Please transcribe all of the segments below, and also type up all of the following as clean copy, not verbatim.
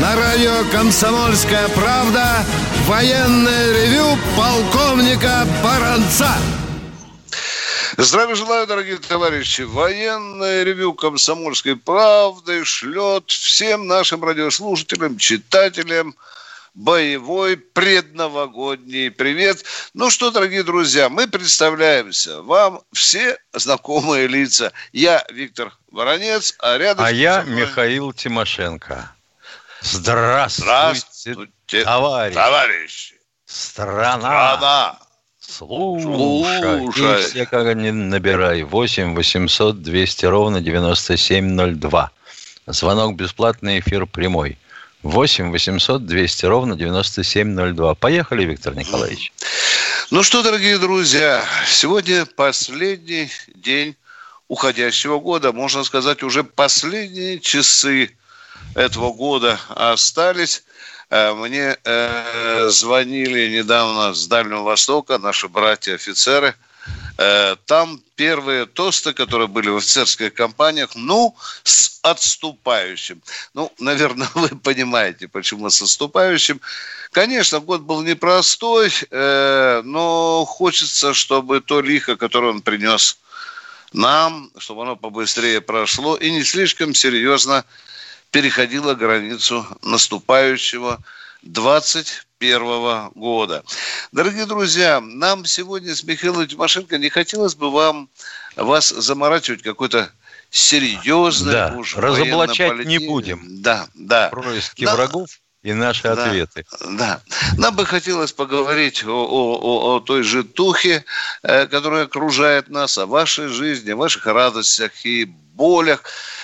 На радио «Комсомольская правда» военное ревю полковника Баранца. Здравия желаю, дорогие товарищи. Военное ревю «Комсомольской правды» шлет всем нашим радиослушателям, читателям боевой предновогодний привет. Ну что, дорогие друзья, мы представляемся. Вам все знакомые лица. Я Виктор Баранец, а рядом... я Михаил Тимошенко. Здравствуйте, товарищи. Страна. Слушай. И все, как они, набирай. 8-800-200-97-02. Звонок бесплатный, эфир прямой. 8-800-200-97-02. Поехали, Виктор Николаевич. Ну что, дорогие друзья, сегодня последний день уходящего года. Можно сказать, уже последние часы этого года остались. Мне звонили недавно с Дальнего Востока наши братья-офицеры. Там первые тосты, которые были в офицерских компаниях, с отступающим. Наверное, вы понимаете, почему с отступающим. Конечно, год был непростой, но хочется, чтобы то лихо, которое он принес нам, чтобы оно побыстрее прошло и не слишком серьезно переходила границу наступающего 2021 года. Дорогие друзья, нам сегодня с Михаилом Тимошенко не хотелось бы вас заморачивать какой-то серьезный, разоблачать не будем. Происки врагов и наши ответы. Нам бы хотелось поговорить о той житухе, которая окружает нас, о вашей жизни, о ваших радостях и болях.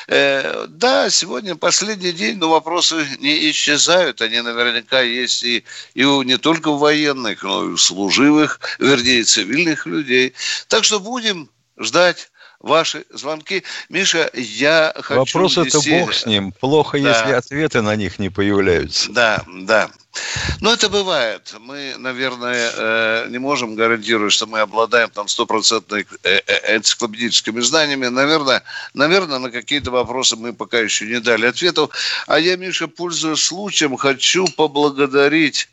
Сегодня последний день, но вопросы не исчезают. Они наверняка есть и не только у военных, но и у служивых, цивильных людей. Так что будем ждать ваши звонки. Миша, я хочу... Вопросы-то бог с ним. Плохо, если ответы на них не появляются. Но это бывает. Мы, наверное, не можем гарантировать, что мы обладаем там 100% энциклопедическими знаниями. Наверное, на какие-то вопросы мы пока еще не дали ответов. А я, Миша, пользуясь случаем, хочу поблагодарить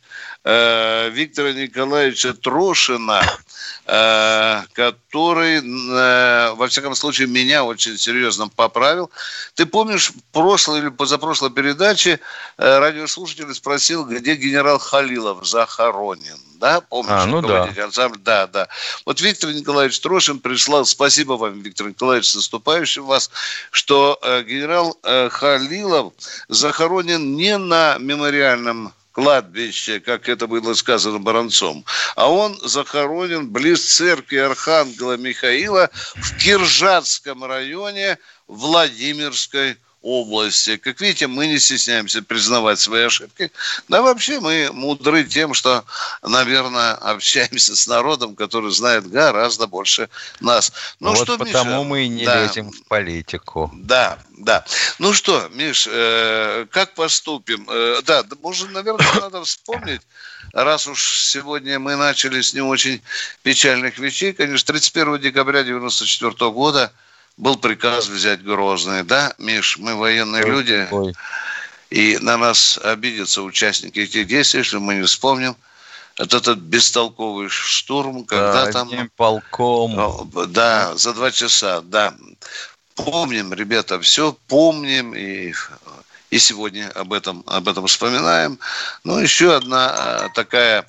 Виктора Николаевича Трошина, который, во всяком случае, меня очень серьезно поправил. Ты помнишь, в прошлой или позапрошлой передаче радиослушатель спросил, где генерал Халилов захоронен? Да, помнишь? Да. Вот Виктор Николаевич Трошин прислал, спасибо вам, Виктор Николаевич, с наступающим вас, что генерал Халилов захоронен не на мемориальном кладбище, как это было сказано Баранцом, а он захоронен близ церкви Архангела Михаила в Киржачском районе Владимирской области. Как видите, мы не стесняемся признавать свои ошибки. Да вообще мы мудры тем, что, наверное, общаемся с народом, который знает гораздо больше нас. Потому, Миша, мы и не лезем в политику. Ну что, Миш, как поступим? Может, наверное, надо вспомнить, раз уж сегодня мы начали с не очень печальных вещей. Конечно, 31 декабря 1994 года был приказ взять Грозный. Да, Миш, мы военные люди, и на нас обидятся участники этих действий, если мы не вспомним этот бестолковый штурм, когда одним полком. За 2 часа, Помним, ребята, все помним, и сегодня об этом вспоминаем. Еще одна такая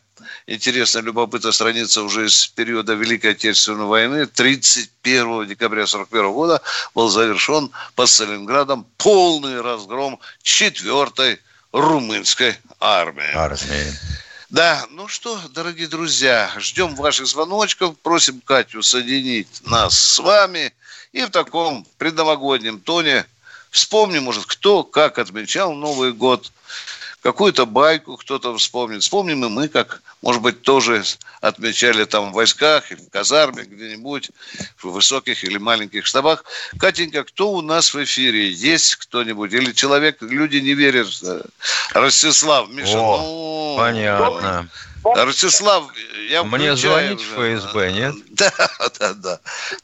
интересная, любопытная страница уже из периода Великой Отечественной войны. 31 декабря 1941 года был завершен под Сталинградом полный разгром 4-й румынской армии. Дорогие друзья, ждем ваших звоночков, просим Катю соединить нас с вами. И в таком предновогоднем тоне вспомним, может, кто как отмечал Новый год, какую-то байку кто-то вспомнит. Вспомним и мы, как, может быть, тоже отмечали там в войсках, в казарме где-нибудь, в высоких или маленьких штабах. Катенька, кто у нас в эфире? Есть кто-нибудь? Или человек, люди не верят. Ростислав, Миша, понятно. Ростислав, я мне звонить в ФСБ, нет? Да.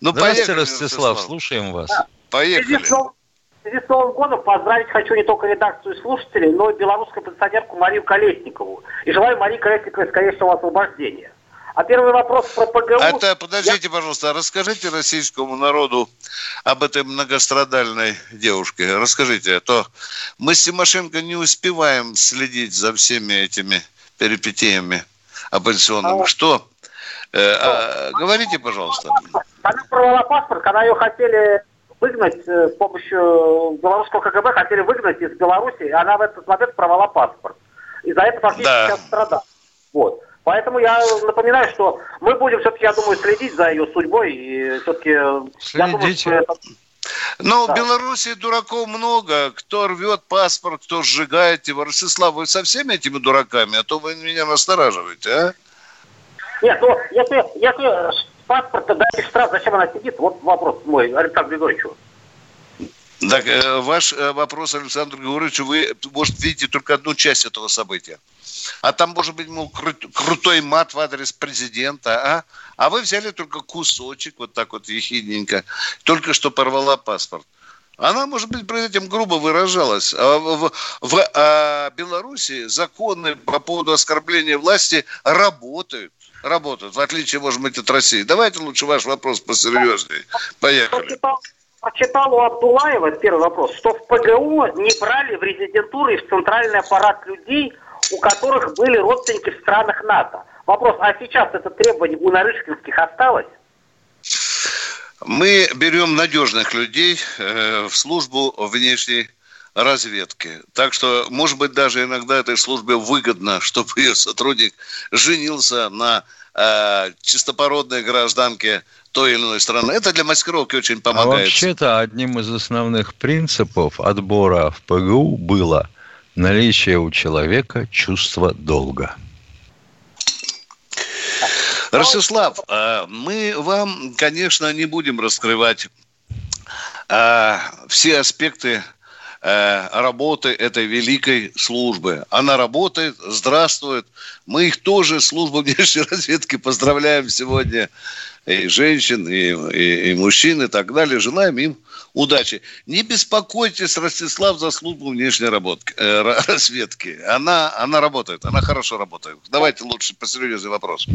Ну, здравствуйте, поехали, Ростислав, слушаем вас. Да. Поехали. В связи с Новым годом поздравить хочу не только редакцию слушателей, но и белорусскую пенсионерку Марию Колесникову. И желаю Марии Колесниковой скорейшего освобождения. А первый вопрос про ПГУ... Подождите, пожалуйста, расскажите российскому народу об этой многострадальной девушке. Расскажите, а то мы с Тимошенко не успеваем следить за всеми этими перипетиями оппозиционными. Говорите, пожалуйста. Она провала паспорт, когда ее хотели... выгнать с помощью белорусского КГБ, хотели выгнать из Беларуси, и она в этот момент провала паспорт. И за это фактически сейчас страдает. Вот. Поэтому я напоминаю, что мы будем все-таки, я думаю, следить за ее судьбой. И все-таки, я думаю, что это... в Беларуси дураков много. Кто рвет паспорт, кто сжигает его. Ростислав, вы со всеми этими дураками? А то вы меня настораживаете, а? Нет, ну, если... паспорта, дайте штраф, зачем она сидит? Вот вопрос мой, Александру Григорьевичу. Так, ваш вопрос, Александру Григорьевичу, вы, может, видите только одну часть этого события. А там, может быть, мол, крутой мат в адрес президента, а? А вы взяли только кусочек, вот так вот ехидненько, только что порвала паспорт. Она, может быть, при этом грубо выражалась. В Беларуси законы по поводу оскорбления власти работают, в отличие, может быть, от России. Давайте лучше ваш вопрос посерьезнее. Поехали. Прочитал у Абдулаева, первый вопрос, что в ПГУ не брали в резидентуры и в центральный аппарат людей, у которых были родственники в странах НАТО. Вопрос, а сейчас это требование у нарышкинских осталось? Мы берем надежных людей в службу внешней разведки. Так что, может быть, даже иногда этой службе выгодно, чтобы ее сотрудник женился на чистопородной гражданке той или иной страны. Это для маскировки очень помогает. А вообще-то одним из основных принципов отбора в ПГУ было наличие у человека чувства долга. Ростислав, мы вам, конечно, не будем раскрывать все аспекты работы этой великой службы. Она работает, здравствует. Мы их тоже, службу внешней разведки, поздравляем сегодня, и женщин, и мужчин, и так далее. Желаем им удачи. Не беспокойтесь, Ростислав, за службу внешней разведки. Она работает, она хорошо работает. Давайте лучше посерьезнее вопрос.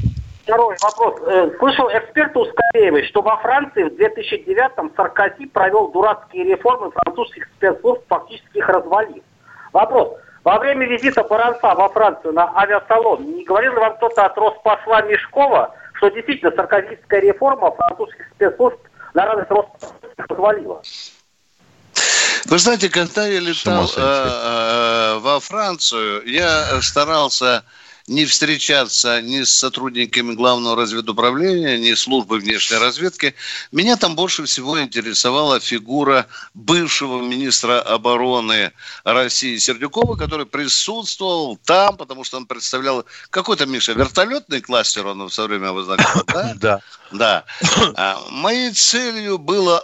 Второй вопрос. Слышал эксперта Ускореевой, что во Франции в 2009-м Саркози провел дурацкие реформы французских спецслужб, фактически их развалил. Вопрос. Во время визита Баранца во Францию на авиасалон не говорил ли вам кто-то от Роспосла Мешкова, что действительно саркозистская реформа французских спецслужб на радость Роспослов развалила? Вы знаете, когда я летал во Францию, я старался... не встречаться ни с сотрудниками Главного разведуправления, ни службы внешней разведки. Меня там больше всего интересовала фигура бывшего министра обороны России Сердюкова, который присутствовал там, потому что он представлял какой-то, Миша, вертолетный кластер, он все время обозначал, да? Да. Моей целью было,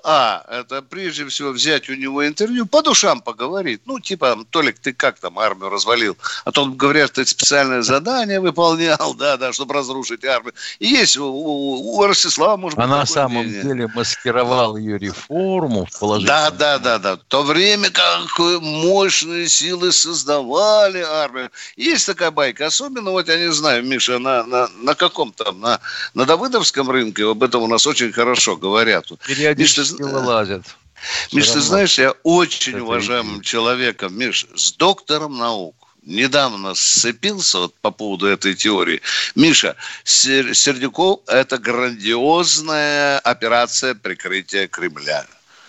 это прежде всего взять у него интервью, по душам поговорить. Ну, типа, Толик, ты как там армию развалил? А то, говорят, ты специальное задание выполнял, чтобы разрушить армию. И есть у Ростислава, может быть, на самом деле маскировал ее реформу в положительном. Да. В то время, как мощные силы создавали армию. Есть такая байка. Особенно, вот я не знаю, Миша, на каком там, на Давыдовском рынке, об этом у нас очень хорошо говорят. Периодически вылазят. Миш, ты знаешь, я очень уважаемым человеком, Миш, с доктором наук. Недавно сцепился по поводу этой теории. Миша, Сердюков – это грандиозная операция прикрытия Кремля.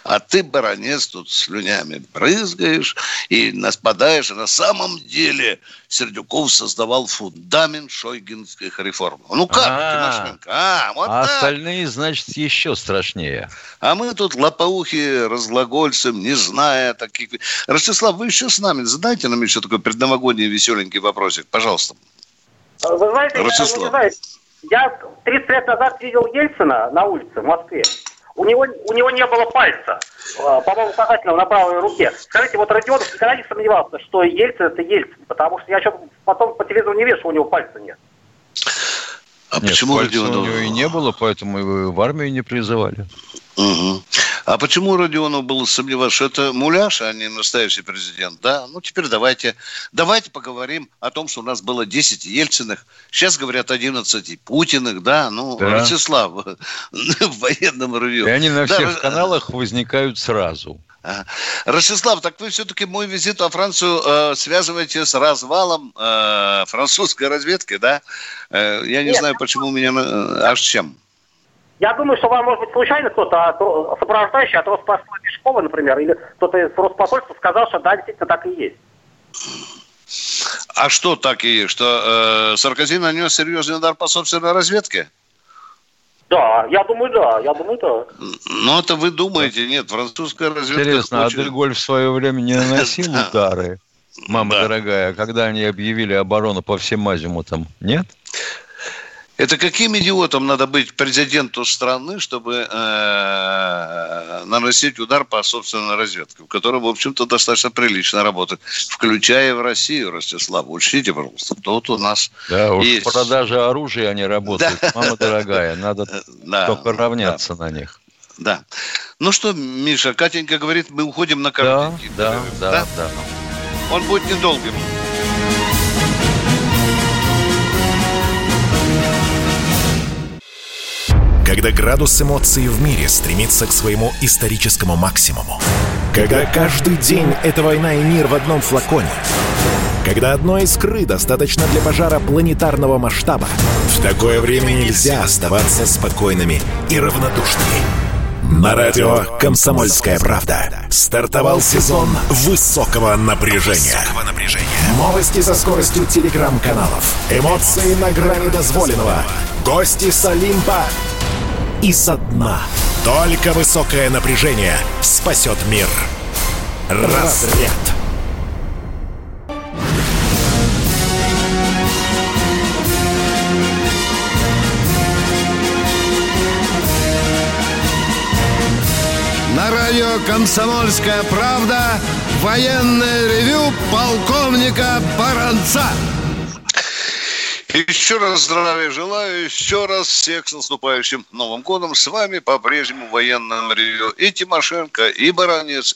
А ты, Баранец, тут слюнями брызгаешь и нападаешь. И на самом деле Сердюков создавал фундамент шойгинских реформ. Ну как, Тимошенко? Вот а остальные, значит, еще страшнее. А мы тут лопоухи разглагольствуем, не зная таких... Ростислав, вы еще с нами? Задайте нам еще такой предновогодний веселенький вопросик, пожалуйста. Вы знаете, я 30 лет назад видел Ельцина на улице в Москве. У него не было пальца, по-моему, указательного на правой руке. Скажите, вот Родионов никогда не сомневался, что Ельцин – это Ельцин, потому что я что-то потом по телевизору не вижу, что у него пальца нет. А нет, почему Родионов... у него и не было, поэтому его в армию не призывали. Угу. А почему Родионов было сомневаться, что это муляж, а не настоящий президент? Да, ну теперь давайте поговорим о том, что у нас было 10 Ельциных, сейчас говорят 11 Путиных, да, ну, да. Ростислав в военном ревью. И они на всех каналах возникают сразу. Ростислав, так вы все-таки мой визит во Францию связываете с развалом французской разведки, да? Я не знаю, почему у меня... аж чем? Я думаю, что вам, может быть, случайно кто-то сопровождающий от Роспосла Мешкова, например, или кто-то из Роспосольства сказал, что да, действительно так и есть. А что так и есть? Что Саркози нанес серьезный удар по собственной разведке? Да, я думаю, да. Но это вы думаете, нет, французская разведка... Интересно, а Дерголь в свое время не наносил удары, мама дорогая, когда они объявили оборону по всем азимутам, нет? Это каким идиотом надо быть президенту страны, чтобы наносить удар по собственной разведке, в которой, в общем-то, достаточно прилично работает, включая в Россию, Ростислав. Учтите, пожалуйста, тут у нас есть. Да, уж продажа оружия они работают, мама дорогая, надо только равняться на них. Да. Ну что, Миша, Катенька говорит, мы уходим на коротенький. Да. Он будет недолгим. Когда градус эмоций в мире стремится к своему историческому максимуму. Когда каждый день эта война и мир в одном флаконе. Когда одной искры достаточно для пожара планетарного масштаба. В такое время нельзя оставаться спокойными и равнодушными. На радио «Комсомольская правда» стартовал сезон высокого напряжения. Новости со скоростью телеграм-каналов. Эмоции на грани дозволенного. Гости с Олимпа. И со дна. Только высокое напряжение спасет мир. Разряд. На радио «Комсомольская правда» военное ревю полковника Баранца. Еще раз здравия желаю, еще раз всех с наступающим Новым годом. С вами по-прежнему военное ревью и Тимошенко, и Баранец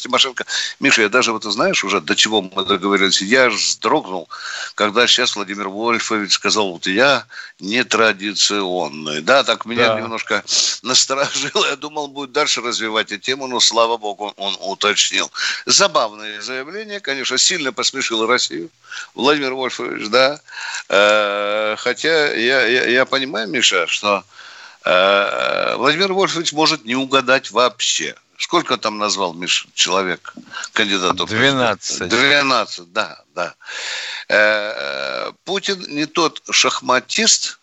Тимошенко. Миша, я даже, вот ты знаешь, уже до чего мы договорились, я вздрогнул, когда сейчас Владимир Вольфович сказал, вот я нетрадиционный. Да, так меня немножко насторожило. Я думал, будет дальше развивать эту тему, но, слава богу, он уточнил. Забавное заявление, конечно, сильно посмешило Россию. Владимир Вольфович, да. Хотя я понимаю, Миша, что Владимир Вольфович может не угадать вообще. Сколько там назвал, Миша, человек, кандидатов? 12. 12, да. Путин не тот шахматист,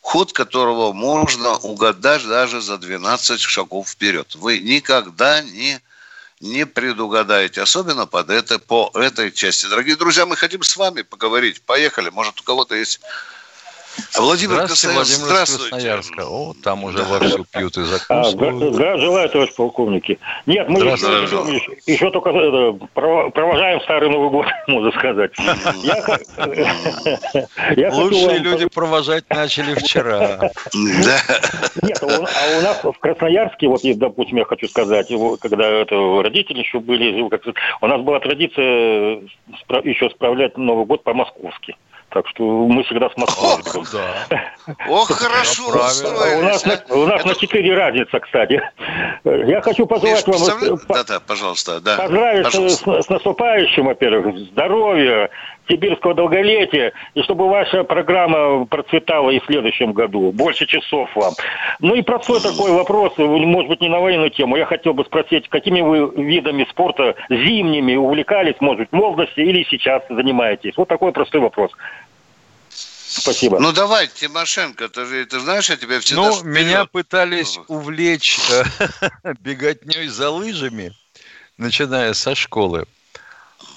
ход которого можно угадать даже за 12 шагов вперед. Вы никогда не предугадаете, особенно по этой части. Дорогие друзья, мы хотим с вами поговорить. Поехали. Может, у кого-то есть... Владимир Красноярск, здравствуйте. О, там уже вовсю пьют и закуску. Здравия желаю, товарищ полковники. Нет, мы еще только провожаем Старый Новый год, можно сказать. Лучшие люди провожать начали вчера. Нет, а у нас в Красноярске, вот есть, допустим, я хочу сказать, когда родители еще были, у нас была традиция еще справлять Новый год по-московски. Так что мы всегда с Москвой. Да. Ох, хорошо расстроились. У нас на 4 разница, кстати. Я хочу позвать вам... Да, пожалуйста. Да. Поздравить пожалуйста. С наступающим, во-первых, здоровья, сибирского долголетия, и чтобы ваша программа процветала и в следующем году. Больше часов вам. Ну и простой такой вопрос, может быть, не на военную тему. Я хотел бы спросить, какими вы видами спорта зимними увлекались, может быть, в молодости или сейчас занимаетесь? Вот такой простой вопрос. Спасибо. Ну, давай, Тимошенко, ты знаешь, я тебя всегда... Ну, меня пытались увлечь беготней за лыжами, начиная со школы.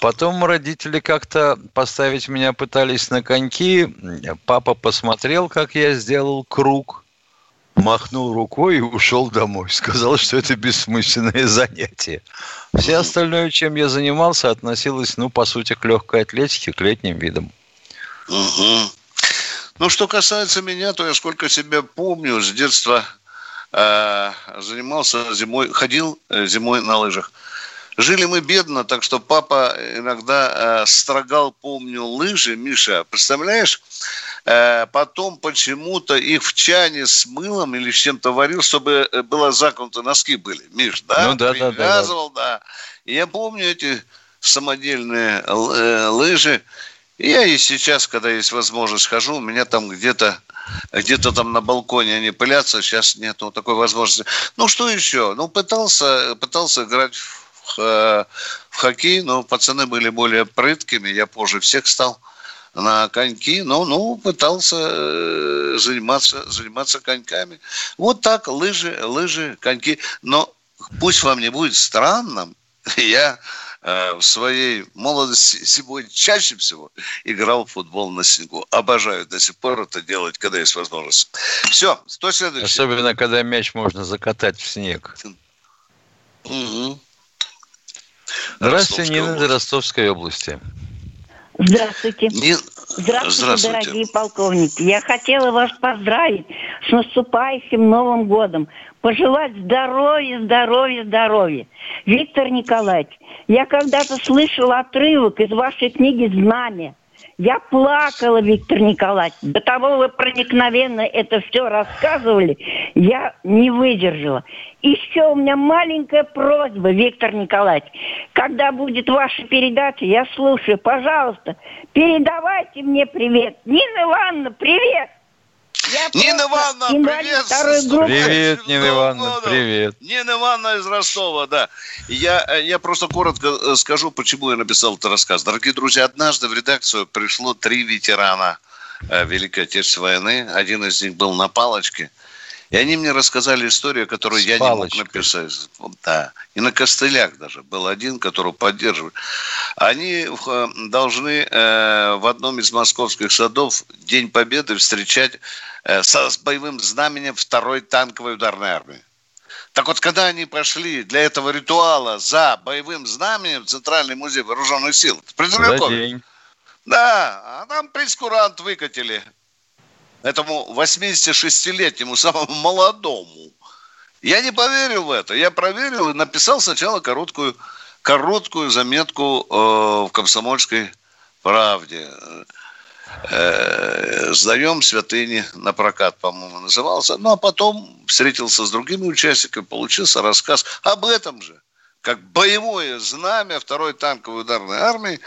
Потом родители как-то поставить меня пытались на коньки. Папа посмотрел, как я сделал круг, махнул рукой и ушел домой. Сказал, что это бессмысленное занятие. Все остальное, чем я занимался, относилось, ну, по сути, к легкой атлетике, к летним видам. Угу. Ну, что касается меня, то я, сколько себя помню, с детства занимался зимой, ходил зимой на лыжах. Жили мы бедно, так что папа иногда строгал, помню, лыжи, Миша, представляешь? Потом почему-то их в чане с мылом или с чем-то варил, чтобы было закунуты, носки были, Миш, да? Ну, да, привязывал, да. И я помню эти самодельные лыжи. Я и сейчас, когда есть возможность, хожу, у меня там где-то там на балконе они пылятся, сейчас нет такой возможности. Ну, что еще? Ну, пытался играть в хоккей, но пацаны были более прыткими, я позже всех стал на коньки, но пытался заниматься коньками. Вот так, лыжи, коньки. Но пусть вам не будет странным, я... в своей молодости сегодня чаще всего играл в футбол на снегу. Обожаю до сих пор это делать, когда есть возможность. Все, что следующее? Особенно, когда мяч можно закатать в снег. Угу. Здравствуйте, Нина из Ростовской области. Здравствуйте. Здравствуйте, дорогие полковники. Я хотела вас поздравить с наступающим Новым годом. Пожелать здоровья. Виктор Николаевич, я когда-то слышала отрывок из вашей книги «Знамя». Я плакала, Виктор Николаевич. До того вы проникновенно это все рассказывали, я не выдержала. Еще у меня маленькая просьба, Виктор Николаевич. Когда будет ваша передача, я слушаю. Пожалуйста, передавайте мне привет. Нина Ивановна, привет! Нина Ивановна, привет! Привет, Нина Ивановна, привет! Нина Ивановна из Ростова, да. Я просто коротко скажу, почему я написал этот рассказ. Дорогие друзья, однажды в редакцию пришло 3 ветерана Великой Отечественной войны. Один из них был на палочке. И они мне рассказали историю, которую я не мог написать. Да. И на костылях даже был один, которого поддерживали. Они должны в одном из московских садов День Победы встречать с боевым знаменем 2-й танковой ударной армии. Так вот, когда они пошли для этого ритуала за боевым знаменем в Центральный музей вооруженных сил, в Предзерковье, да, а нам прейскурант выкатили. Этому 86-летнему, самому молодому. Я не поверил в это. Я проверил и написал сначала короткую заметку в «Комсомольской правде». «Сдаем святыни на прокат», по-моему, назывался. Ну, а потом встретился с другими участниками, получился рассказ об этом же. Как боевое знамя 2-й танковой ударной армии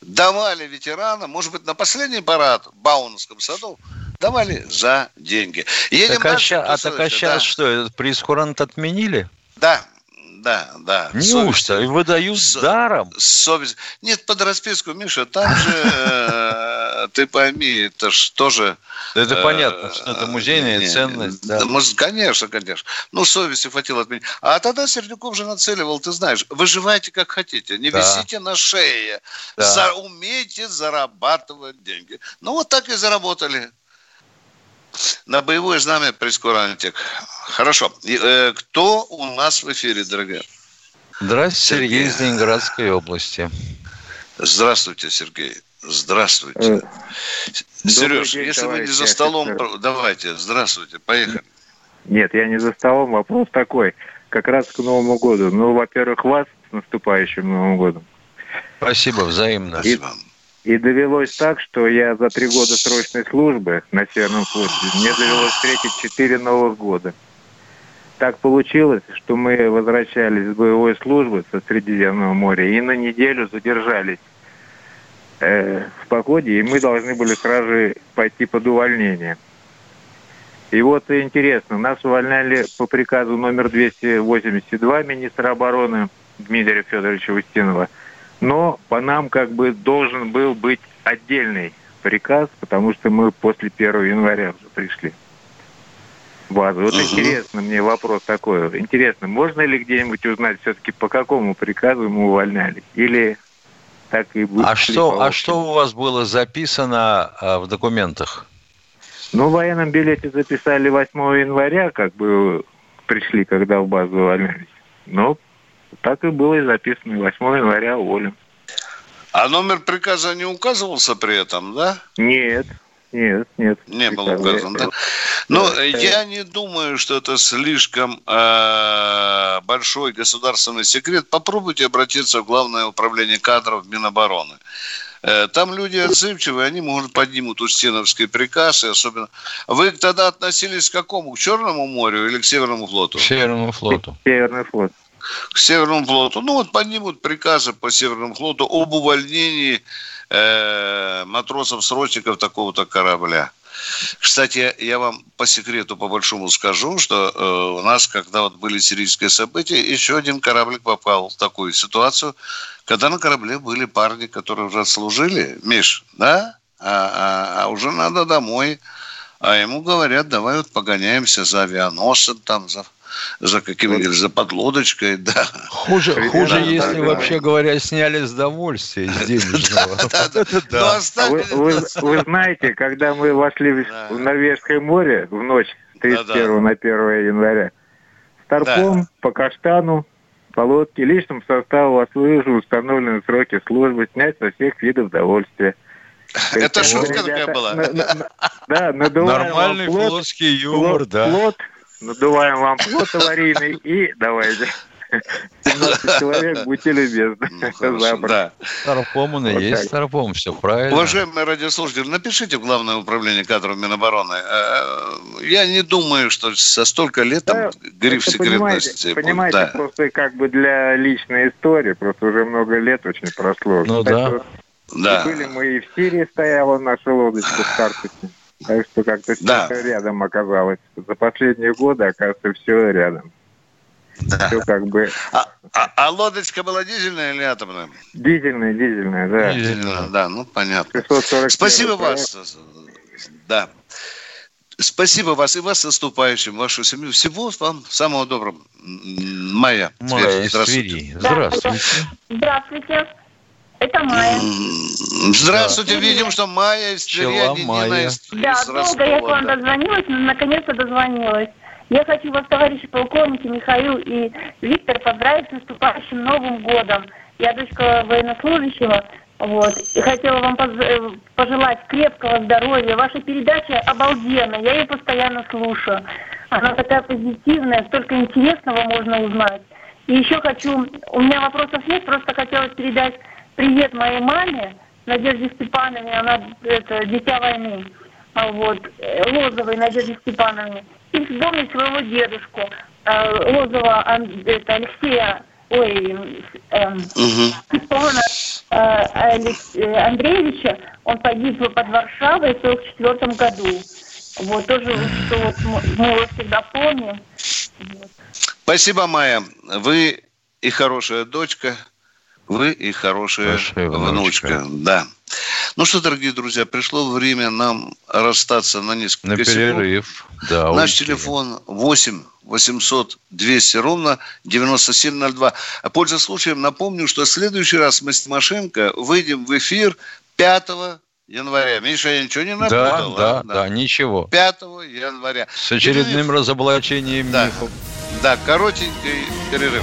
давали ветеранам, может быть, на последний парад в Бауманском саду, давали за деньги. Так сейчас что, этот прейскурант отменили? Да. Неужто? Выдают даром? Совесть. Нет, под расписку, Миша, там же, ты пойми, это же тоже... Это понятно, что это музейная ценность. Конечно. Ну, совести хватило отменить. А тогда Сердюков же нацеливал, ты знаешь, выживайте как хотите, не висите на шее, умейте зарабатывать деньги. Ну, вот так и заработали. На боевое знамя прейскурантик. Хорошо. Кто у нас в эфире, дорогая? Здравствуйте, Сергей из Ленинградской области. Здравствуйте, Сергей. Здравствуйте. Сереж, день, если вы не за столом, офицер. Давайте. Здравствуйте, поехали. Нет, я не за столом. Вопрос такой. Как раз к Новому году. Ну, во-первых, вас с наступающим Новым годом. Спасибо, взаимно. И... И довелось так, что я за 3 года срочной службы на Северном флоте, мне довелось встретить 4 Новых года. Так получилось, что мы возвращались с боевой службы со Средиземного моря и на неделю задержались в походе, и мы должны были сразу же пойти под увольнение. И вот интересно, нас увольняли по приказу номер 282 министра обороны Дмитрия Федоровича Устинова, но по нам как бы должен был быть отдельный приказ, потому что мы после 1 января уже пришли в базу. Вот интересно, мне вопрос такой. Интересно, можно ли где-нибудь узнать все-таки, по какому приказу мы увольнялись? Или так и будет? А что у вас было записано в документах? Ну, в военном билете записали 8 января, как бы пришли, когда в базу увольнялись. Но так и было и записано. 8 января уволим. А номер приказа не указывался при этом, да? Нет. Не было указан, да? Ну, я не думаю, что это слишком большой государственный секрет. Попробуйте обратиться в Главное управление кадров Минобороны. Там люди отзывчивые, они, может, поднимут устиновские приказы, особенно... Вы тогда относились к какому? К Черному морю или к Северному флоту? К Северному флоту. Северный флот. К Северному флоту. Ну, вот поднимут приказы по Северному флоту об увольнении матросов-срочников такого-то корабля. Кстати, я вам по секрету, по большому скажу, что у нас, когда вот были сирийские события, еще один кораблик попал в такую ситуацию, когда на корабле были парни, которые уже отслужили, Миш, да? А уже надо домой. А ему говорят, давай вот погоняемся за авианосцем там, за каким-нибудь, за подлодочкой, да. Хуже, если вообще говоря, сняли с довольствия из денежного. Вы знаете, когда мы вошли в Норвежское море в ночь с 31 на 1 января, старпом по каштану, по лодке, личным составом отслужил установленные сроки службы, снять со всех видов довольствия. Это шутка такая была. Да, нормальный флотский юмор, да. Надуваем вам плот аварийный и давайте. 17 человек, будьте любезны. Да. Старпом он и есть, старпом, все правильно. Уважаемые радиослушатели, напишите в Главное управление кадров Минобороны. Я не думаю, что со столько лет там гриф секретности. Понимаете, просто как бы для личной истории, просто уже много лет очень прошло. Ну да. Были мы и в Сирии, стояла наша лодочка с карточкой. Так что как-то все рядом оказалось. За последние годы, оказывается, все рядом. Да. Все как бы... А лодочка была дизельная или атомная? Дизельная, да. Дизельная, да, ну понятно. Спасибо вас. Да. Спасибо вас и вас с наступающим, вашу семью. Всего вам самого доброго. Майя, здравствуйте. Здравствуйте. Это Майя. Здравствуйте, да. Видим, что Майя из Твери, Майя. Да, долго я к вам дозвонилась, но наконец-то дозвонилась. Я хочу вас, товарищи полковники Михаил и Виктор, поздравить с наступающим Новым годом. Я дочка военнослужащего, и хотела вам пожелать крепкого здоровья. Ваша передача обалденная, я ее постоянно слушаю. Она такая позитивная, столько интересного можно узнать. И еще хочу, у меня вопросов нет, просто хотелось передать привет моей маме, Надежде Степановне, она дитя войны, Лозовой Надежде Степановне. И вспомнить своего дедушку, Лозова Алексея, Степана Андреевича, он погиб под Варшавой в 1944 году. Тоже что мы его всегда помним. Спасибо, Майя. Вы и хорошая дочка. Вы и хорошая внучка. Да. Ну что, дорогие друзья, пришло время нам расстаться на несколько секунд. На перерыв. Да, наш телефон 8-800-200-97-02. Пользуясь случаем, напомню, что в следующий раз мы с Тимошенко выйдем в эфир 5 января. Миша, я ничего не напутал? Да, ничего. 5 января. С очередным разоблачением мифов. Да, коротенький перерыв.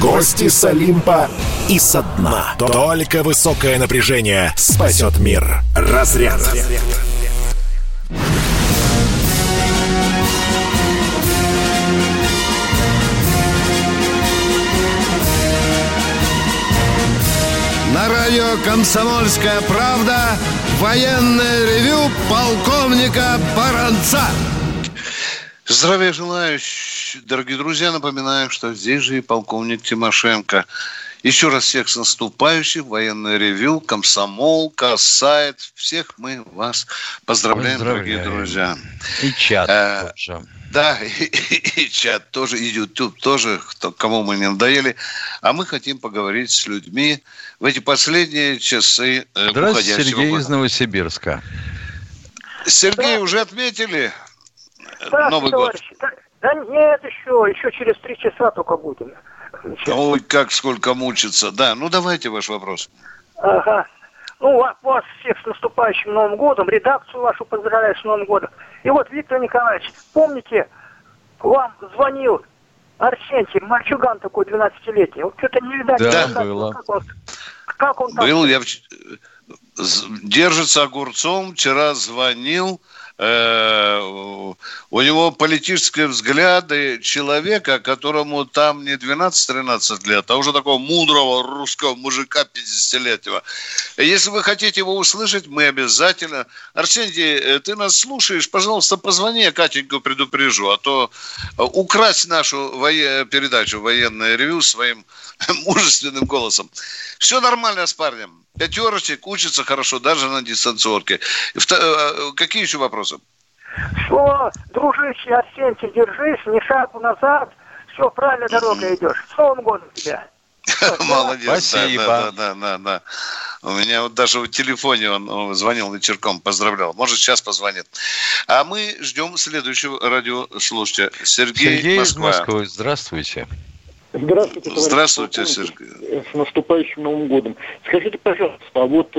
гости с Олимпа и со дна. Только высокое напряжение спасет мир. Разряд. На радио «Комсомольская правда» военное ревю полковника Баранца. Здравия желаю, дорогие друзья. Напоминаю, что здесь же и полковник Тимошенко. Еще раз всех с наступающим. Военное ревю, комсомолка, сайт. Всех мы вас поздравляем, дорогие друзья. И чат тоже. Да, и чат тоже, и YouTube тоже, кому мы не надоели. А мы хотим поговорить с людьми в эти последние часы уходящего года. Здравствуйте, Сергей из Новосибирска. Сергей, уже отметили Новый год? Да нет, еще через 3 часа только будем. Ой, как сколько мучиться. Да, ну давайте ваш вопрос. Ага. Ну, вас всех с наступающим Новым годом, редакцию вашу поздравляю с Новым годом. И вот, Виктор Николаевич, помните, вам звонил Арсентий, мальчуган такой 12-летний. Вот что-то не видать. Да, не было. Как он был, я держится огурцом, вчера звонил. У него политические взгляды человека, которому там не 12-13 лет, а уже такого мудрого русского мужика 50-летнего. Если вы хотите его услышать, мы обязательно... Арсений, ты нас слушаешь? Пожалуйста, позвони, я Катеньку предупрежу, а то украсть нашу передачу «Военное ревю» своим мужественным голосом. Все нормально с парнем. 5-рочек, учится хорошо, даже на дистанционке. Какие еще вопросы? Все, дружище, Арсентий, держись, не шагу назад, все, правильно дорога идешь. С Новым годом тебя. Молодец. Спасибо. Да. У меня вот даже в телефоне он звонил вечерком, поздравлял. Может, сейчас позвонит. А мы ждем следующего радиослушателя. Сергей из Москвы. Здравствуйте. Здравствуйте, Сергей. С наступающим Новым годом. Скажите, пожалуйста, а вот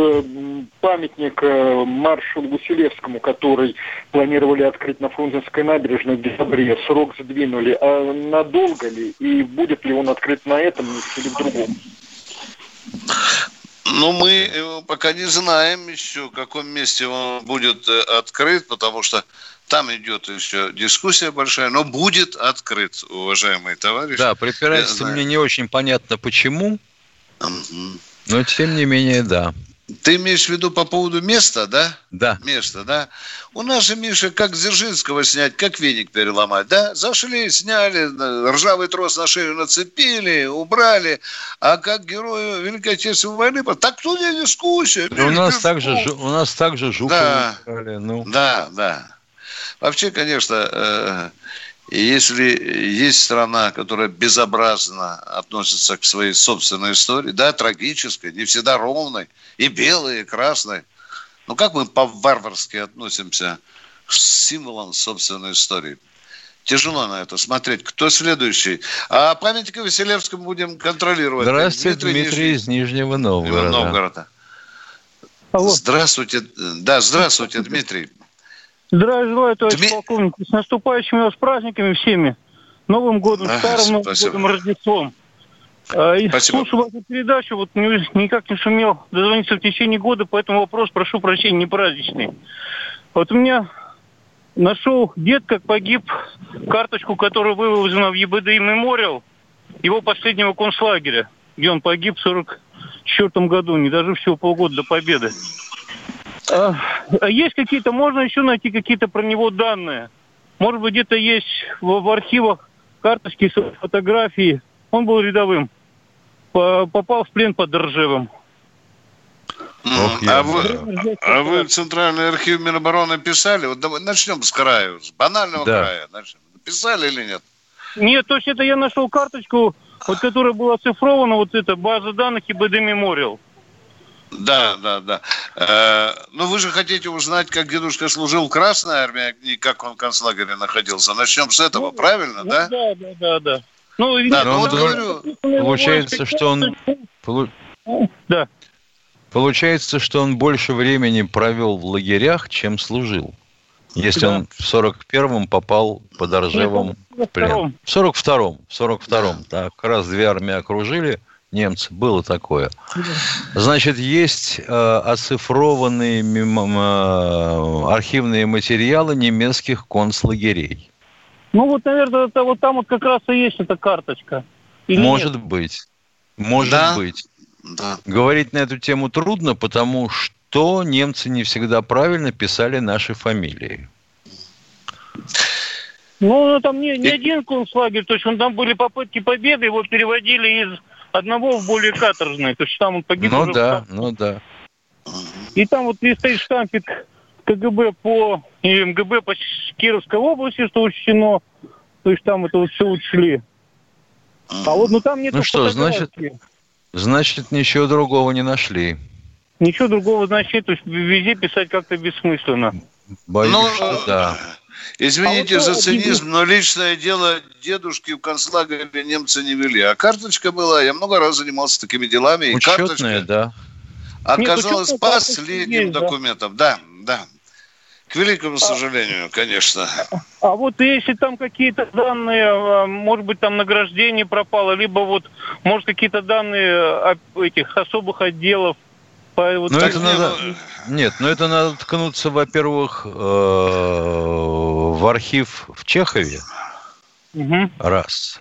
памятник маршалу Василевскому, который планировали открыть на Фрунзенской набережной в декабре, срок сдвинули, а надолго ли? И будет ли он открыт на этом или в другом? Ну, мы пока не знаем еще, в каком месте он будет открыт, потому что там идет еще дискуссия большая, но будет открыт, уважаемые товарищи. Да, препирательство мне не очень понятно, почему, но тем не менее, да. Ты имеешь в виду по поводу места, да? Да. Место, да. У нас же, Миша, как Дзержинского снять, как веник переломать, да? Зашли, сняли, ржавый трос на шею нацепили, убрали. А как герою Великой Отечественной войны, так тут не дискуссия. У нас также Жукова убрали. Ну. Да. Вообще, конечно, если есть страна, которая безобразно относится к своей собственной истории, да, трагической, не всегда ровной, и белой, и красной, но как мы по-варварски относимся к символам собственной истории? Тяжело на это смотреть. Кто следующий? А памятник Василевскому будем контролировать. Здравствуйте, Дмитрий из Нижнего Новгорода. Здравствуйте. Да, здравствуйте, Дмитрий. Здравия желаю, товарищ полковник. С наступающими вас праздниками всеми. Новым годом, старым спасибо. Новым годом, Рождеством. Спасибо. Слушаю вашу передачу, вот никак не сумел дозвониться в течение года, поэтому вопрос, прошу прощения, не праздничный. Вот у меня нашел дед, как погиб, карточку, которая вывезена в ЕБД и Мемориал, его последнего концлагеря, где он погиб в 44 году, не дожив всего полгода до победы. А есть какие-то, можно еще найти какие-то про него данные? Может быть, где-то есть в архивах карточки, фотографии. Он был рядовым. Попал в плен под Ржевом. А вы в Центральный архив Минобороны писали? Вот начнем с краю, с банального края. Писали или нет? Нет, то есть это я нашел карточку, вот которая была оцифрована, вот эта база данных ИБД Мемориал. Да. Но вы же хотите узнать, как дедушка служил в Красной армии, и как он в концлагере находился. Начнем с этого, правильно, да? Да. Ну, да, но вот говорю, получается, что он... Да. Получается, что он больше времени провел в лагерях, чем служил. Если он в 41-м попал под Ржевом в плен. В 42-м, да, как раз две армии окружили немцы, было такое. Значит, есть оцифрованные архивные материалы немецких концлагерей. Ну, вот, наверное, это, вот там вот как раз и есть эта карточка. Или может нет? быть. Может да? быть. Да. Говорить на эту тему трудно, потому что немцы не всегда правильно писали наши фамилии. Ну, там не один концлагерь, то есть там были попытки победы, его переводили из одного в более каторжный, то есть там он погиб. Ну да, ну да. И там вот стоит штампик КГБ по и МГБ по Кировской области, что учтено, то есть там это вот все учли. А вот ну там нет. Ну что, значит, ничего другого не нашли. Ничего другого, значит, то есть везде писать как-то бессмысленно. Боюсь, что да. Извините за цинизм, но личное дело дедушки в концлагере немцы не вели. А карточка была, я много раз занимался такими делами. И учетная, карточка да. оказалась последним документом. Да, да. К великому сожалению, конечно. А вот если там какие-то данные, может быть, там награждение пропало, либо вот, может, какие-то данные этих особых отделов. Вот но это надо... Нет, но это надо ткнуться, во-первых, в архив в Чехове. Угу. Раз.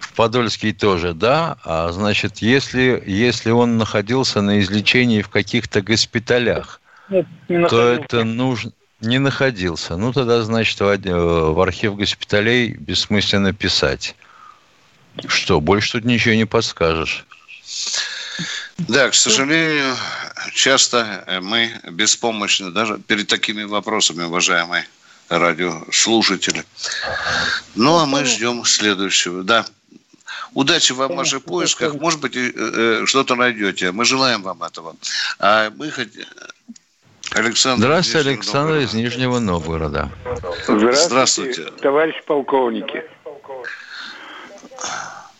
В Подольский тоже, да. А значит, если он находился на излечении в каких-то госпиталях, нет, не находился. То это нужно... Не находился. Ну, тогда, значит, в архив госпиталей бессмысленно писать. Что, больше тут ничего не подскажешь. Да, к сожалению, часто мы беспомощны даже перед такими вопросами, уважаемые радиослушатели. Ну, а мы ждем следующего. Да. Удачи вам в ваших поисках. Может быть, что-то найдете. Мы желаем вам этого. А мы хотим... Александр. Здравствуйте, Александр из Нижнего Новгорода. Здравствуйте, товарищ полковники.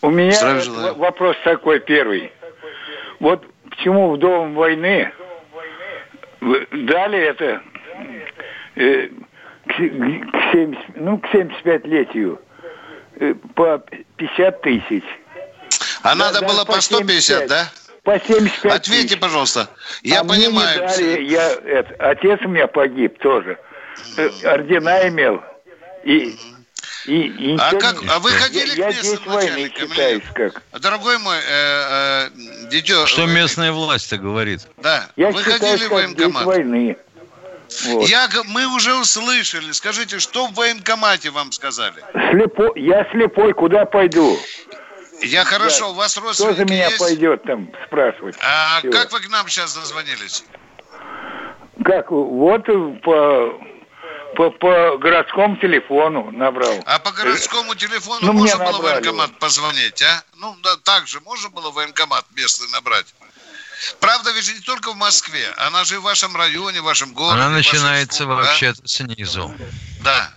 У меня вопрос такой первый. Вот почему вдовам войны дали это к 75-летию по 50 тысяч? А надо было по 150, да? По 75 Ответьте, тысяч. Пожалуйста. Я понимаю. Дали, отец у меня погиб тоже. Ордена имел. А вы ходили к местным начальникам? Дорогой мой, дитё... Что местная власть-то говорит? Да. Я вы считаю, ходили в военкомат? Войны. Вот. Мы уже услышали. Скажите, что в военкомате вам сказали? Я слепой, куда пойду? Я хорошо, у вас родственники есть? Кто за меня пойдет там спрашивать? А всего. Как вы к нам сейчас дозвонились? Как? Вот по городскому телефону набрал. А по городскому телефону можно было в военкомат позвонить, а? Ну, да, так же можно было в военкомат местный набрать? Правда, ведь не только в Москве. Она же и в вашем районе, в вашем городе. Она начинается вообще-то снизу. Да.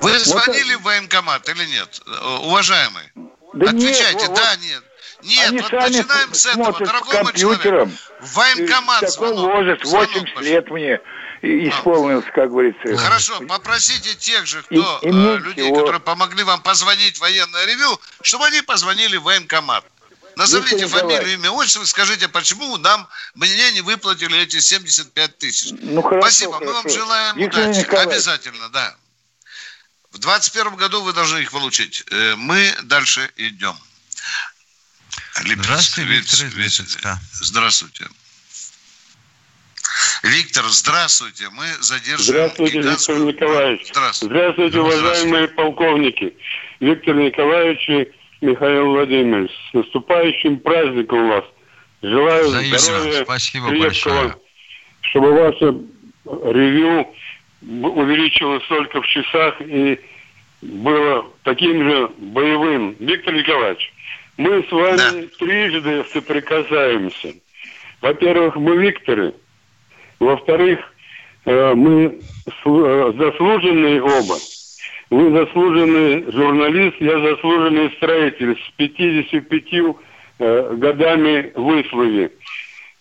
Вы звонили в военкомат или нет, уважаемый? Да отвечайте, нет, да, нет. Нет, вот начинаем с этого, дорогой мой человек. Военкомат звонок. 80 лет мне исполнилось, как говорится. Хорошо, попросите тех же, кто людей, которые помогли вам позвонить в военное ревю, чтобы они позвонили в военкомат. Назовите фамилию, имя, отчество, скажите, почему мне не выплатили эти 75 тысяч. Ну, хорошо, спасибо, мы вам желаем удачи. Обязательно, да. В 21 году вы должны их получить. Мы дальше идем. Здравствуйте, Виктор. Здравствуйте. Виктор, здравствуйте. Мы задерживаем... Здравствуйте, Виктор Николаевич. Здравствуйте, уважаемые полковники. Виктор Николаевич и Михаил Владимирович. С наступающим праздником вас. Желаю здоровья. Спасибо большое. Чтобы ваше ревью... увеличилось только в часах и было таким же боевым. Виктор Николаевич, мы с вами трижды соприкасаемся. Во-первых, мы Викторы. Во-вторых, мы заслуженные оба. Вы заслуженный журналист, я заслуженный строитель с 55 годами выслуги.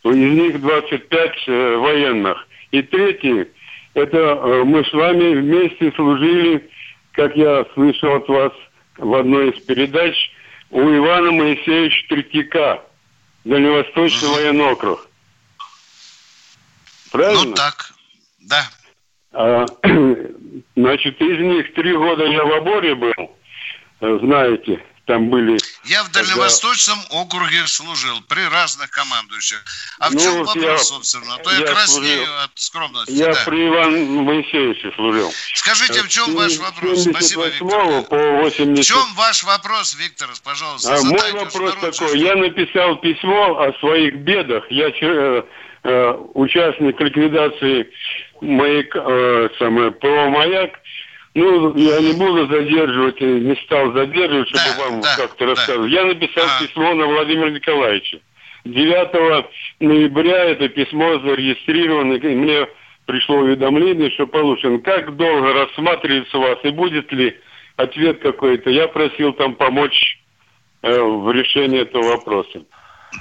Из них 25 военных. И третий, это мы с вами вместе служили, как я слышал от вас в одной из передач, у Ивана Моисеевича Третьяка, Дальневосточный военный округ. Правильно? Ну так, да. Значит, из них 3 года я в Оборе был, знаете, там были... Я в Дальневосточном округе служил, при разных командующих. А в чем вопрос, собственно? То я краснею от скромности. Я при Иване Моисеевиче служил. Скажите, в чем ваш вопрос? Спасибо, Виктор. В чем ваш вопрос, Виктор, пожалуйста? Мой вопрос такой. Я написал письмо о своих бедах. Я участник ликвидации ПО «Маяк». Ну, я не буду задерживать, не стал задерживать, чтобы вам как-то рассказывать. Я написал письмо на Владимира Николаевича. 9 ноября это письмо зарегистрировано, и мне пришло уведомление, что получено. Как долго рассматривается у вас, и будет ли ответ какой-то? Я просил там помочь в решении этого вопроса.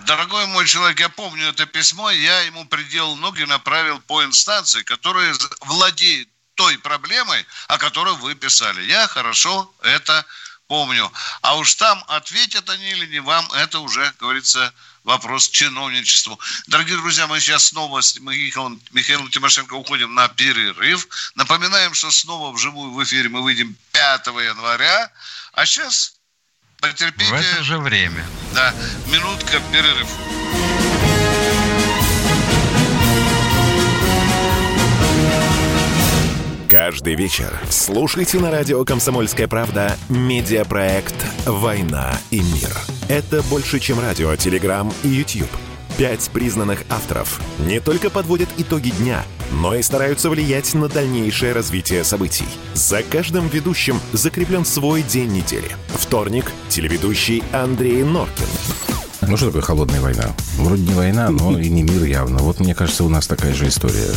Дорогой мой человек, я помню это письмо, я ему приделал ноги, направил по инстанции, которая владеет той проблемой, о которой вы писали. Я хорошо это помню. А уж там, ответят они или не вам, это уже, как говорится, вопрос к чиновничеству. Дорогие друзья, мы сейчас снова с Михаилом Тимошенко уходим на перерыв. Напоминаем, что снова вживую в эфире мы выйдем 5 января. А сейчас потерпите... В это же время. Да, минутка перерыв. Каждый вечер слушайте на радио «Комсомольская правда» медиапроект «Война и мир». Это больше, чем радио, телеграм и YouTube. 5 признанных авторов не только подводят итоги дня, но и стараются влиять на дальнейшее развитие событий. За каждым ведущим закреплен свой день недели. Вторник – телеведущий Андрей Норкин. Ну что такое холодная война? Вроде не война, но и не мир явно. Вот, мне кажется, у нас такая же история.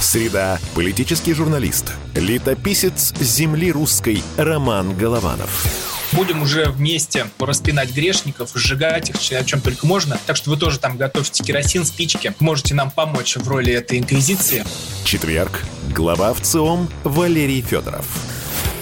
Среда. Политический журналист, летописец земли русской Роман Голованов. Будем уже вместе распинать грешников, сжигать их, о чем только можно. Так что вы тоже там готовьте керосин, спички. Можете нам помочь в роли этой инквизиции. Четверг. Глава ВЦИОМ Валерий Федоров.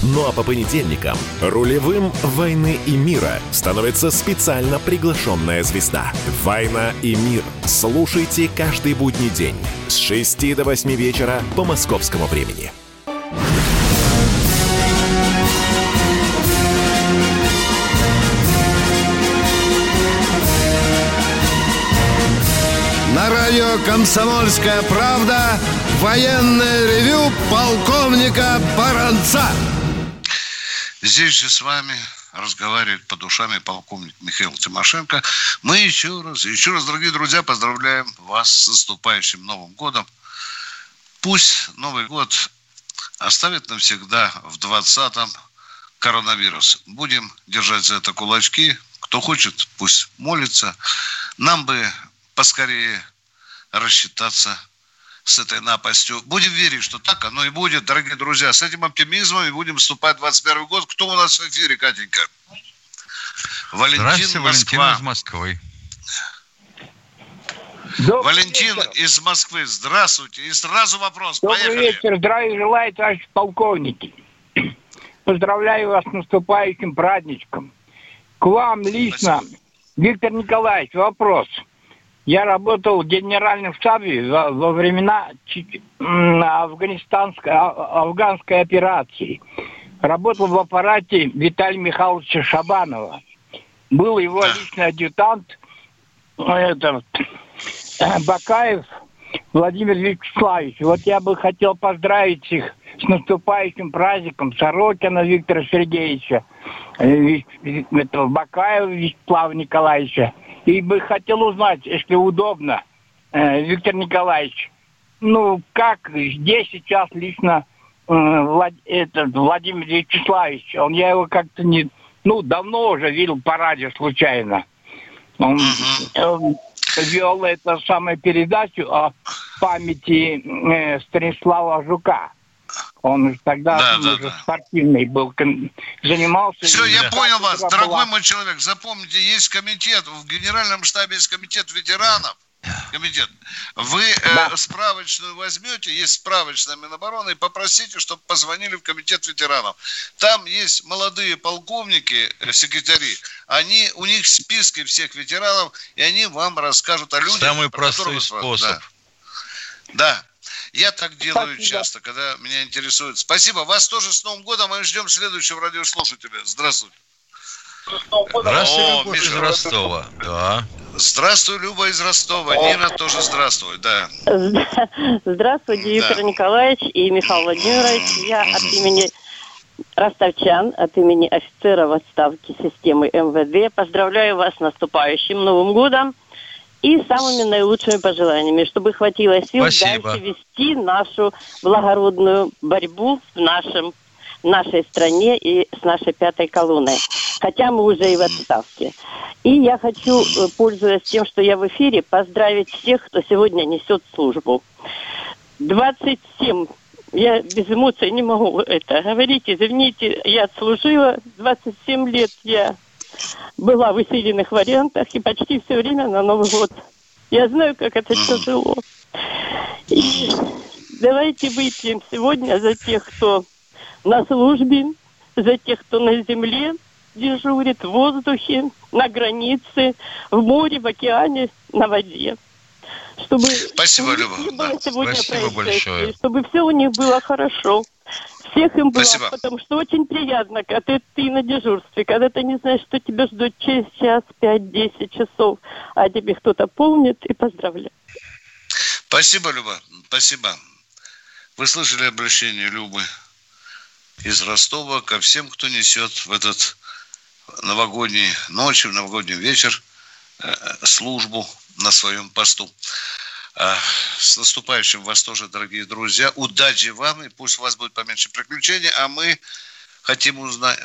Ну а по понедельникам рулевым «Войны и мира» становится специально приглашенная звезда. «Война и мир». Слушайте каждый будний день с 6 до 8 вечера по московскому времени. На радио «Комсомольская правда» военное ревю полковника Баранца. Здесь же с вами разговаривает по душам полковник Михаил Тимошенко. Мы еще раз, дорогие друзья, поздравляем вас с наступающим Новым годом. Пусть Новый год оставит навсегда в 20-м коронавирус. Будем держать за это кулачки. Кто хочет, пусть молится. Нам бы поскорее рассчитаться с этой напастью. Будем верить, что так оно и будет, дорогие друзья. С этим оптимизмом и будем вступать в 2021 год. Кто у нас в эфире, Катенька? Валентин, Валентин из Москвы. Добрый вечер. Из Москвы. Здравствуйте. И сразу вопрос. Добрый вечер. Здравия желаю, товарищи полковники. Поздравляю вас с наступающим праздничком. К вам лично, спасибо. Виктор Николаевич, вопрос. Я работал генеральным в штабе во времена афганской операции. Работал в аппарате Виталия Михайловича Шабанова. Был его личный адъютант Бакаев Владимир Вячеславович. Вот я бы хотел поздравить их с наступающим праздником Сорокина Виктора Сергеевича, Бакаева Вячеслава Николаевича И бы хотел узнать, если удобно, Виктор Николаевич, ну, как здесь сейчас лично Владимир Вячеславович, я его как-то не... Ну, давно уже видел по радио случайно. Он вел эту самую передачу о памяти Станислава Жука. Он же тогда спортивный был, занимался... Все, я понял вас, дорогой мой человек. Запомните, есть комитет, в Генеральном штабе есть комитет ветеранов. Комитет. Вы справочную возьмете, есть справочная Минобороны, и попросите, чтобы позвонили в комитет ветеранов. Там есть молодые полковники, секретари, они, у них списки всех ветеранов, и они вам расскажут о людях. Самый простой способ. Да. Я так делаю часто, когда меня интересует. Спасибо. Вас тоже с Новым годом. Мы ждем следующего радиослушателя. Здравствуйте. Здравствуй, Люба из Ростова. Да. Здравствуй, Люба из Ростова. Нина тоже здравствуй, да. Здравствуйте, Виктор Николаевич и Михаил Владимирович. Я от имени ростовчан, от имени офицера в отставке системы МВД поздравляю вас с наступающим Новым годом и самыми наилучшими пожеланиями, чтобы хватило сил дальше вести нашу благородную борьбу в нашей стране и с нашей пятой колонной. Хотя мы уже и в отставке. И я хочу, пользуясь тем, что я в эфире, поздравить всех, кто сегодня несет службу. 27. Я без эмоций не могу это говорить. Извините, я отслужила. 27 лет я была в усиленных вариантах и почти все время на Новый год. Я знаю, как это тяжело. И давайте выпьем сегодня за тех, кто на службе, за тех, кто на земле дежурит, в воздухе, на границе, в море, в океане, на воде. Чтобы спасибо, Люба. Спасибо большое. Чтобы все у них было хорошо. Всех им было, потому что очень приятно, когда ты на дежурстве, когда ты не знаешь, что тебя ждет через час, 5-10 часов, а тебе кто-то помнит и поздравляет. Спасибо, Люба. Спасибо. Вы слышали обращение Любы из Ростова ко всем, кто несет в этот новогодней ночи, в новогодний вечер службу на своем посту. С наступающим вас тоже, дорогие друзья. Удачи вам, и пусть у вас будет поменьше приключений, а мы хотим узнать,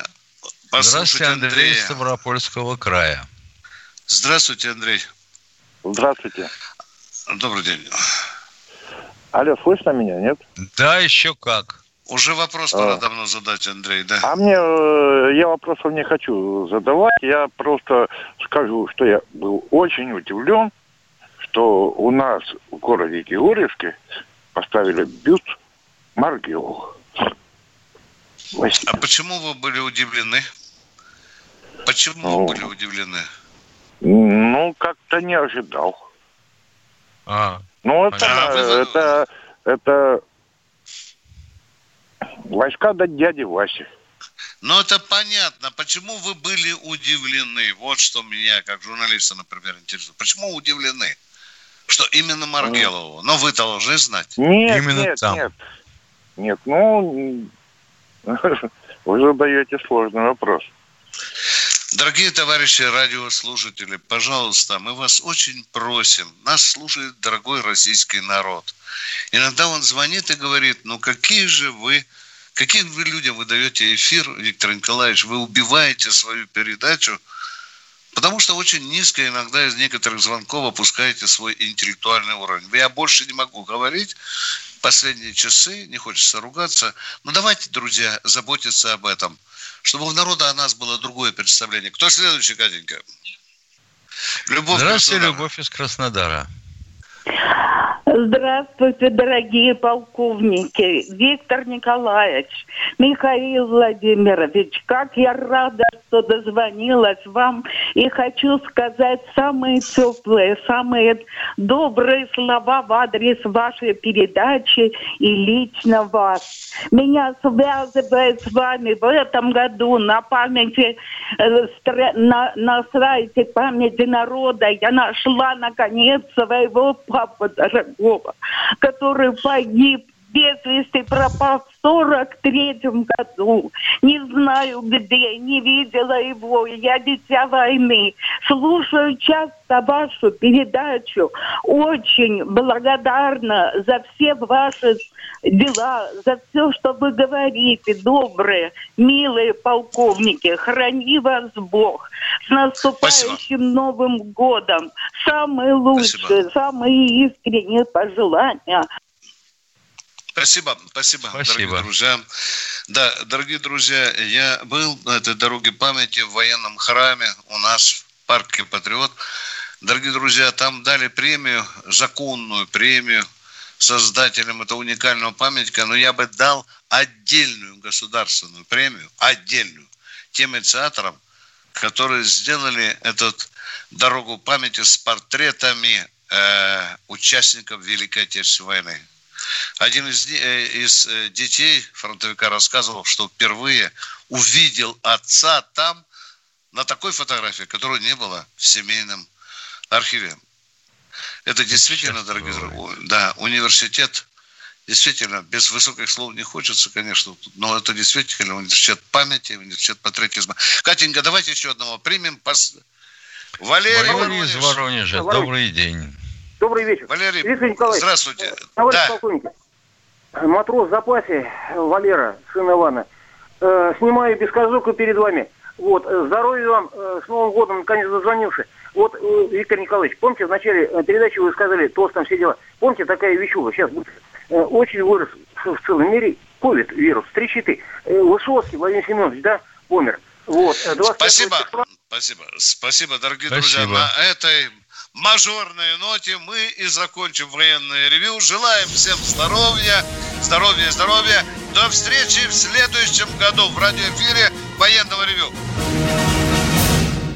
послушать Андрея. Здравствуйте, Андрей из Ставропольского края. Здравствуйте, Андрей. Здравствуйте. Добрый день. Алло, слышно меня, нет? Да, еще как. Уже вопрос надо давно задать, Андрей, да? А мне, я вопросов не хочу задавать. Я просто скажу, что я был очень удивлен, что у нас в городе Георгиевске поставили бюст Маргио. А почему вы были удивлены? Почему вы были удивлены? Ну, как-то не ожидал. Ну, это войска до дяди Васи. Ну, это понятно. Почему вы были удивлены? Вот что меня, как журналиста, например, интересует. Почему удивлены? Что именно Маргелову? Но вы должны знать. Нет, именно нет, там. Нет, ну, вы задаете сложный вопрос. Дорогие товарищи радиослушатели, пожалуйста, мы вас очень просим. Нас слушает дорогой российский народ. Иногда он звонит и говорит, ну каким вы людям вы даете эфир, Виктор Николаевич, вы убиваете свою передачу, потому что очень низко иногда из некоторых звонков опускаете свой интеллектуальный уровень. Я больше не могу говорить. Последние часы, не хочется ругаться. Но давайте, друзья, заботиться об этом. Чтобы у народа о нас было другое представление. Кто следующий, Катенька? Любовь. Здравствуйте, Любовь из Краснодара. Здравствуйте, дорогие полковники. Виктор Николаевич, Михаил Владимирович, как я рада, что дозвонилась вам. И хочу сказать самые теплые, самые добрые слова в адрес вашей передачи и лично вас. Меня связывает с вами в этом году на сайте памяти народа. Я нашла, наконец, своего папу дорогого, который погиб без вести, пропал в 43-м году. Не знаю где, не видела его. Я дитя войны. слушаю часто вашу передачу, очень благодарна за все ваши дела, за все, что вы говорите, добрые, милые полковники. Храни вас Бог. С наступающим Новым годом. Самые лучшие, самые искренние пожелания. Спасибо, дорогие друзья. Да, дорогие друзья, я был на этой дороге памяти в военном храме у нас в парке «Патриот». Дорогие друзья, там дали премию, законную премию создателям этого уникального памятника, но я бы дал отдельную государственную премию, отдельную, тем инициаторам, которые сделали эту дорогу памяти с портретами участников Великой Отечественной войны. Один из детей фронтовика рассказывал, что впервые увидел отца там, на такой фотографии, которой не было в семейном архиве. Это действительно, дорогие друзья, да, университет, действительно, без высоких слов не хочется, конечно, но это действительно университет памяти, университет патриотизма. Катенька, давайте еще одного примем. Валерий из Воронежа, добрый день. Добрый вечер. Валерий, Виктор Николаевич, здравствуйте. Товарищ полковник, матрос в запасе Валера, сын Ивана. Снимаю бескозырку перед вами. Вот, здоровья вам, с Новым годом, наконец дозвонившись. Вот, Виктор Николаевич, помните, в начале передачи вы сказали, толстом все дела. Помните, такая вещуга сейчас будет. Очень вырос в целом мире ковид-вирус, 3-4. Высоцкий, Владимир Семенович, да, помер. Вот. Спасибо, дорогие друзья. На этой мажорной ноте мы и закончим военное ревью. Желаем всем здоровья. До встречи в следующем году в радиоэфире военного ревью.